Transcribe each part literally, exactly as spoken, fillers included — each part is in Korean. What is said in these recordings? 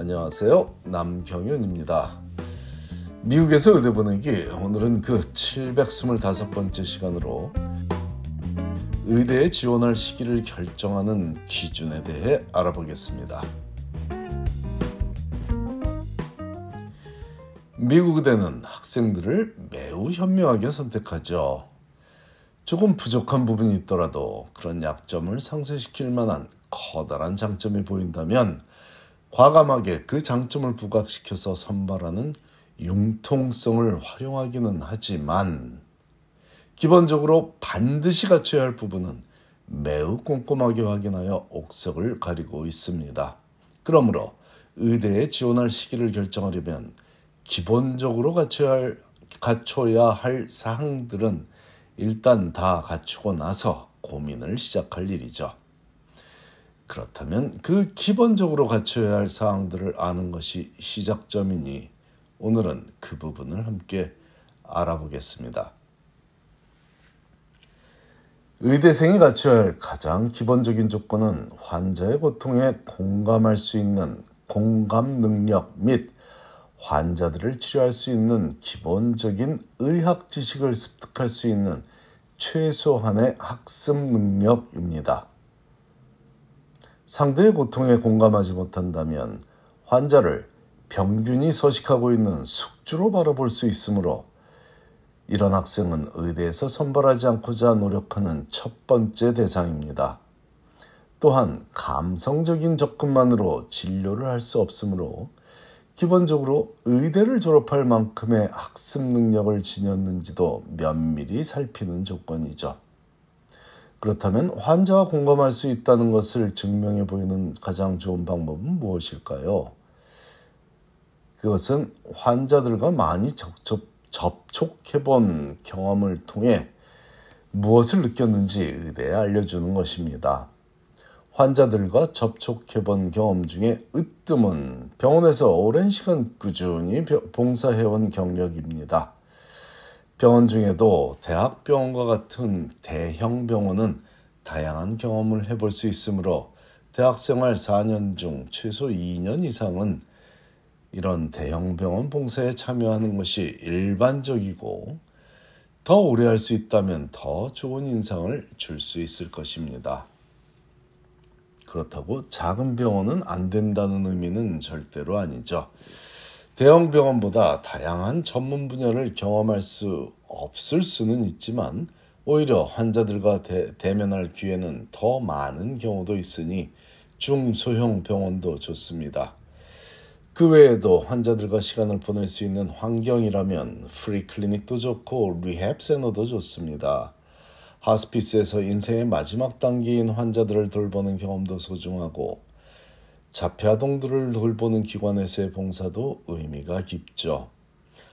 안녕하세요, 남경윤입니다. 미국에서 의대 보내기, 오늘은 그 칠백이십오 번째 시간으로 의대에 지원할 시기를 결정하는 기준에 대해 알아보겠습니다. 미국 의대는 학생들을 매우 현명하게 선택하죠. 조금 부족한 부분이 있더라도 그런 약점을 상쇄시킬 만한 커다란 장점이 보인다면 과감하게 그 장점을 부각시켜서 선발하는 융통성을 활용하기는 하지만, 기본적으로 반드시 갖춰야 할 부분은 매우 꼼꼼하게 확인하여 옥석을 가리고 있습니다. 그러므로 의대에 지원할 시기를 결정하려면 기본적으로 갖춰야 할, 갖춰야 할 사항들은 일단 다 갖추고 나서 고민을 시작할 일이죠. 그렇다면 그 기본적으로 갖춰야 할 사항들을 아는 것이 시작점이니 오늘은 그 부분을 함께 알아보겠습니다. 의대생이 갖춰야 할 가장 기본적인 조건은 환자의 고통에 공감할 수 있는 공감 능력 및 환자들을 치료할 수 있는 기본적인 의학 지식을 습득할 수 있는 최소한의 학습 능력입니다. 상대의 고통에 공감하지 못한다면 환자를 병균이 서식하고 있는 숙주로 바라볼 수 있으므로 이런 학생은 의대에서 선발하지 않고자 노력하는 첫 번째 대상입니다. 또한 감성적인 접근만으로 진료를 할 수 없으므로 기본적으로 의대를 졸업할 만큼의 학습 능력을 지녔는지도 면밀히 살피는 조건이죠. 그렇다면 환자와 공감할 수 있다는 것을 증명해 보이는 가장 좋은 방법은 무엇일까요? 그것은 환자들과 많이 접촉, 접촉해본 경험을 통해 무엇을 느꼈는지 의대에 알려주는 것입니다. 환자들과 접촉해본 경험 중에 으뜸은 병원에서 오랜 시간 꾸준히 봉사해온 경력입니다. 병원 중에도 대학병원과 같은 대형 병원은 다양한 경험을 해볼 수 있으므로 대학생활 사 년 중 최소 이 년 이상은 이런 대형 병원 봉사에 참여하는 것이 일반적이고, 더 오래 할 수 있다면 더 좋은 인상을 줄 수 있을 것입니다. 그렇다고 작은 병원은 안 된다는 의미는 절대로 아니죠. 대형 병원보다 다양한 전문 분야를 경험할 수 없을 수는 있지만 오히려 환자들과 대, 대면할 기회는 더 많은 경우도 있으니 중소형 병원도 좋습니다. 그 외에도 환자들과 시간을 보낼 수 있는 환경이라면 프리 클리닉도 좋고 리헵 센터도 좋습니다. 하스피스에서 인생의 마지막 단계인 환자들을 돌보는 경험도 소중하고 자폐아동들을 돌보는 기관에서의 봉사도 의미가 깊죠.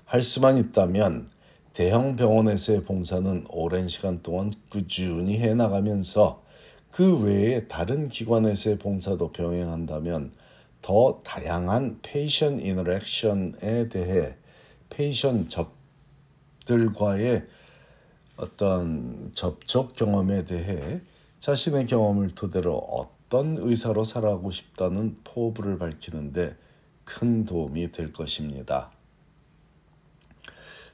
할 수만 있다면 대형 병원에서의 봉사는 오랜 시간 동안 꾸준히 해나가면서 그 외에 다른 기관에서의 봉사도 병행한다면 더 다양한 페이션 인터랙션에 대해 페이션들과의 어떤 접촉 경험에 대해 자신의 경험을 토대로 어떤 어떤 의사로 살아가고 싶다는 포부를 밝히는데 큰 도움이 될 것입니다.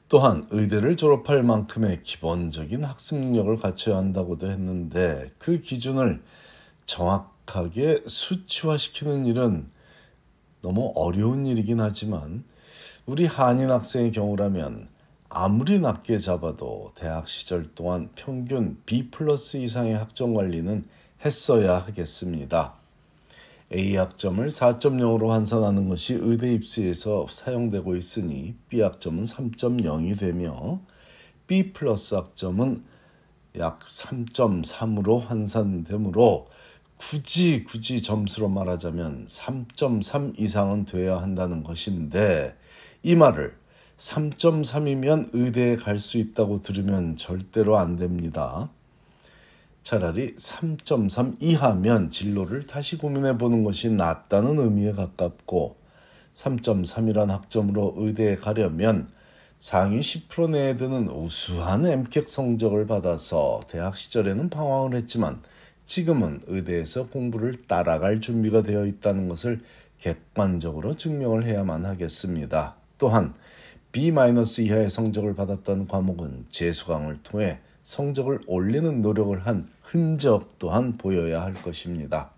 또한 의대를 졸업할 만큼의 기본적인 학습 능력을 갖춰야 한다고도 했는데 그 기준을 정확하게 수치화시키는 일은 너무 어려운 일이긴 하지만 우리 한인 학생의 경우라면 아무리 낮게 잡아도 대학 시절 동안 평균 B+ 이상의 학점 관리는 했어야 하겠습니다. A 학점을 사 점 영으로 환산하는 것이 의대 입시에서 사용되고 있으니 B 학점은 삼 점 영이 되며 B 플러스 학점은 약 삼 점 삼으로 환산되므로 굳이 굳이 점수로 말하자면 삼 점 삼 이상은 돼야 한다는 것인데, 이 말을 삼 점 삼이면 의대에 갈 수 있다고 들으면 절대로 안 됩니다. 차라리 삼 점 삼 이하면 진로를 다시 고민해 보는 것이 낫다는 의미에 가깝고, 삼 점 삼이란 학점으로 의대에 가려면 상위 십 퍼센트 내에 드는 우수한 엠캣 성적을 받아서 대학 시절에는 방황을 했지만 지금은 의대에서 공부를 따라갈 준비가 되어 있다는 것을 객관적으로 증명을 해야만 하겠습니다. 또한 B- 이하의 성적을 받았던 과목은 재수강을 통해 성적을 올리는 노력을 한 흔적 또한 보여야 할 것입니다.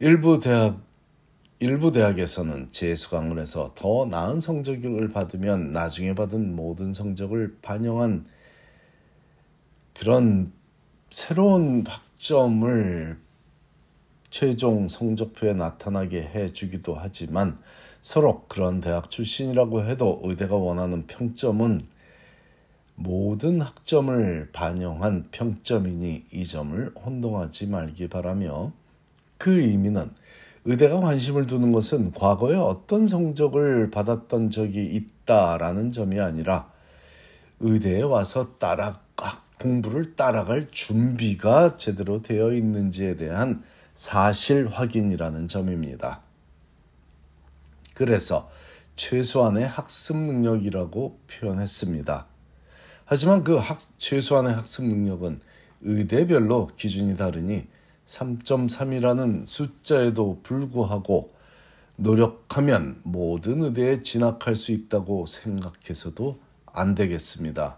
일부 대학, 일부 대학에서는 재수강을 해서 더 나은 성적을 받으면 나중에 받은 모든 성적을 반영한 그런 새로운 학점을 최종 성적표에 나타나게 해주기도 하지만 서로 그런 대학 출신이라고 해도 의대가 원하는 평점은 모든 학점을 반영한 평점이니 이 점을 혼동하지 말기 바라며, 그 의미는 의대가 관심을 두는 것은 과거에 어떤 성적을 받았던 적이 있다라는 점이 아니라 의대에 와서 따라 공부를 따라갈 준비가 제대로 되어 있는지에 대한 사실 확인이라는 점입니다. 그래서 최소한의 학습 능력이라고 표현했습니다. 하지만 그 학, 최소한의 학습 능력은 의대별로 기준이 다르니 삼 점 삼이라는 숫자에도 불구하고 노력하면 모든 의대에 진학할 수 있다고 생각해서도 안 되겠습니다.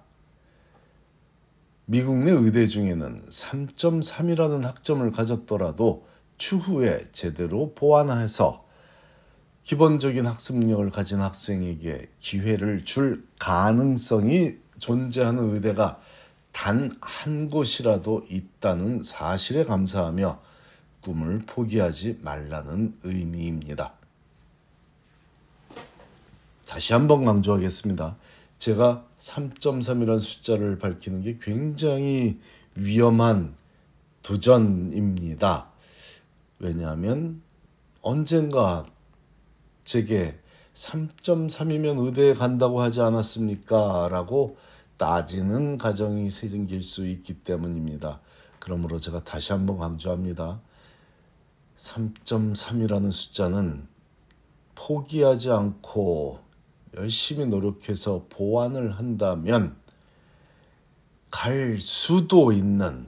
미국 내 의대 중에는 삼 점 삼이라는 학점을 가졌더라도 추후에 제대로 보완해서 기본적인 학습 능력을 가진 학생에게 기회를 줄 가능성이 존재하는 의대가 단 한 곳이라도 있다는 사실에 감사하며 꿈을 포기하지 말라는 의미입니다. 다시 한번 강조하겠습니다. 제가 삼 점 삼이라는 숫자를 밝히는 게 굉장히 위험한 도전입니다. 왜냐하면 언젠가 제게 삼 점 삼이면 의대에 간다고 하지 않았습니까? 라고 따지는 가정이 생길 수 있기 때문입니다. 그러므로 제가 다시 한번 강조합니다. 삼 점 삼이라는 숫자는 포기하지 않고 열심히 노력해서 보완을 한다면 갈 수도 있는,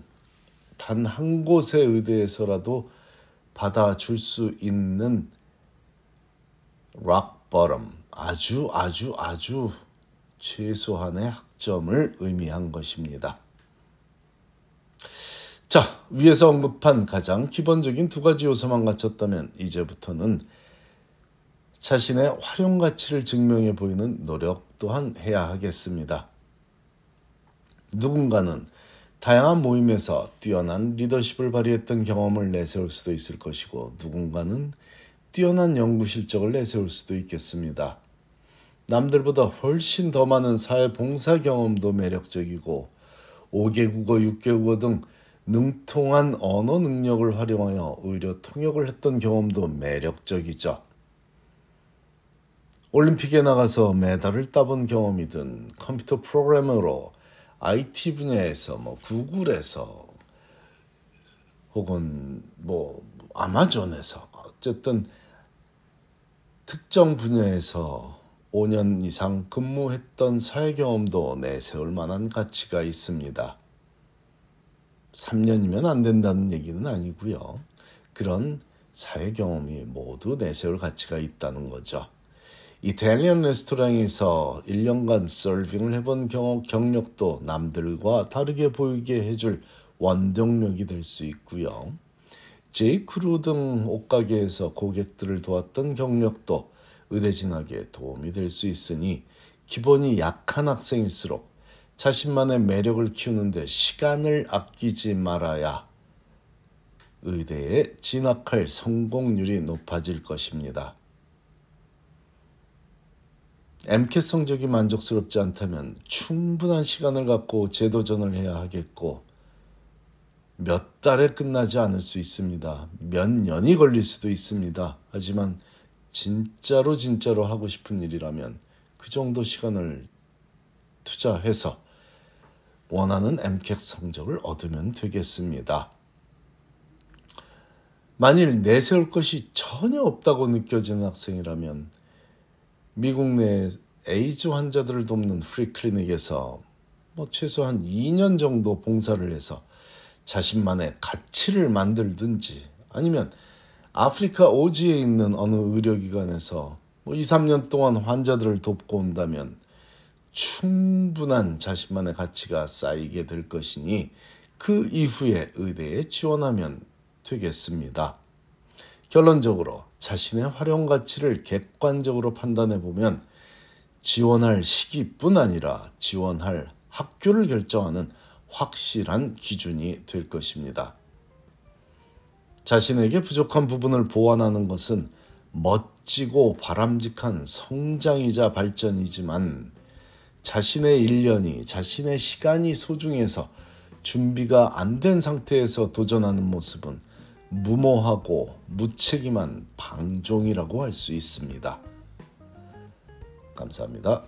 단 한 곳의 의대에서라도 받아줄 수 있는 락 버럼, 아주 아주 아주 최소한의 학점을 의미한 것입니다. 자, 위에서 언급한 가장 기본적인 두 가지 요소만 갖췄다면 이제부터는 자신의 활용 가치를 증명해 보이는 노력 또한 해야 하겠습니다. 누군가는 다양한 모임에서 뛰어난 리더십을 발휘했던 경험을 내세울 수도 있을 것이고, 누군가는 뛰어난 연구 실적을 내세울 수도 있겠습니다. 남들보다 훨씬 더 많은 사회 봉사 경험도 매력적이고, 오 개 국어, 육 개 국어 등 능통한 언어 능력을 활용하여 의료 통역을 했던 경험도 매력적이죠. 올림픽에 나가서 메달을 따본 경험이든, 컴퓨터 프로그래머로 아이티 분야에서 뭐 구글에서 혹은 뭐 아마존에서 어쨌든 특정 분야에서 오 년 이상 근무했던 사회 경험도 내세울 만한 가치가 있습니다. 삼 년이면 안 된다는 얘기는 아니고요. 그런 사회 경험이 모두 내세울 가치가 있다는 거죠. 이탈리안 레스토랑에서 일 년간 서빙을 해본 경험, 경력도 남들과 다르게 보이게 해줄 원동력이 될 수 있고요. 제이크루 등 옷가게에서 고객들을 도왔던 경력도 의대 진학에 도움이 될 수 있으니, 기본이 약한 학생일수록 자신만의 매력을 키우는데 시간을 아끼지 말아야 의대에 진학할 성공률이 높아질 것입니다. 엠캣 성적이 만족스럽지 않다면 충분한 시간을 갖고 재도전을 해야 하겠고, 몇 달에 끝나지 않을 수 있습니다. 몇 년이 걸릴 수도 있습니다. 하지만 진짜로 진짜로 하고 싶은 일이라면 그 정도 시간을 투자해서 원하는 엠캣 성적을 얻으면 되겠습니다. 만일 내세울 것이 전혀 없다고 느껴지는 학생이라면 미국 내 에이즈 환자들을 돕는 프리클리닉에서 뭐 최소한 이 년 정도 봉사를 해서 자신만의 가치를 만들든지, 아니면 아프리카 오지에 있는 어느 의료기관에서 뭐 이삼 년 동안 환자들을 돕고 온다면 충분한 자신만의 가치가 쌓이게 될 것이니 그 이후에 의대에 지원하면 되겠습니다. 결론적으로 자신의 활용 가치를 객관적으로 판단해 보면 지원할 시기뿐 아니라 지원할 학교를 결정하는 확실한 기준이 될 것입니다. 자신에게 부족한 부분을 보완하는 것은 멋지고 바람직한 성장이자 발전이지만 자신의 일년이 자신의 시간이 소중해서 준비가 안 된 상태에서 도전하는 모습은 무모하고 무책임한 방종이라고 할 수 있습니다. 감사합니다.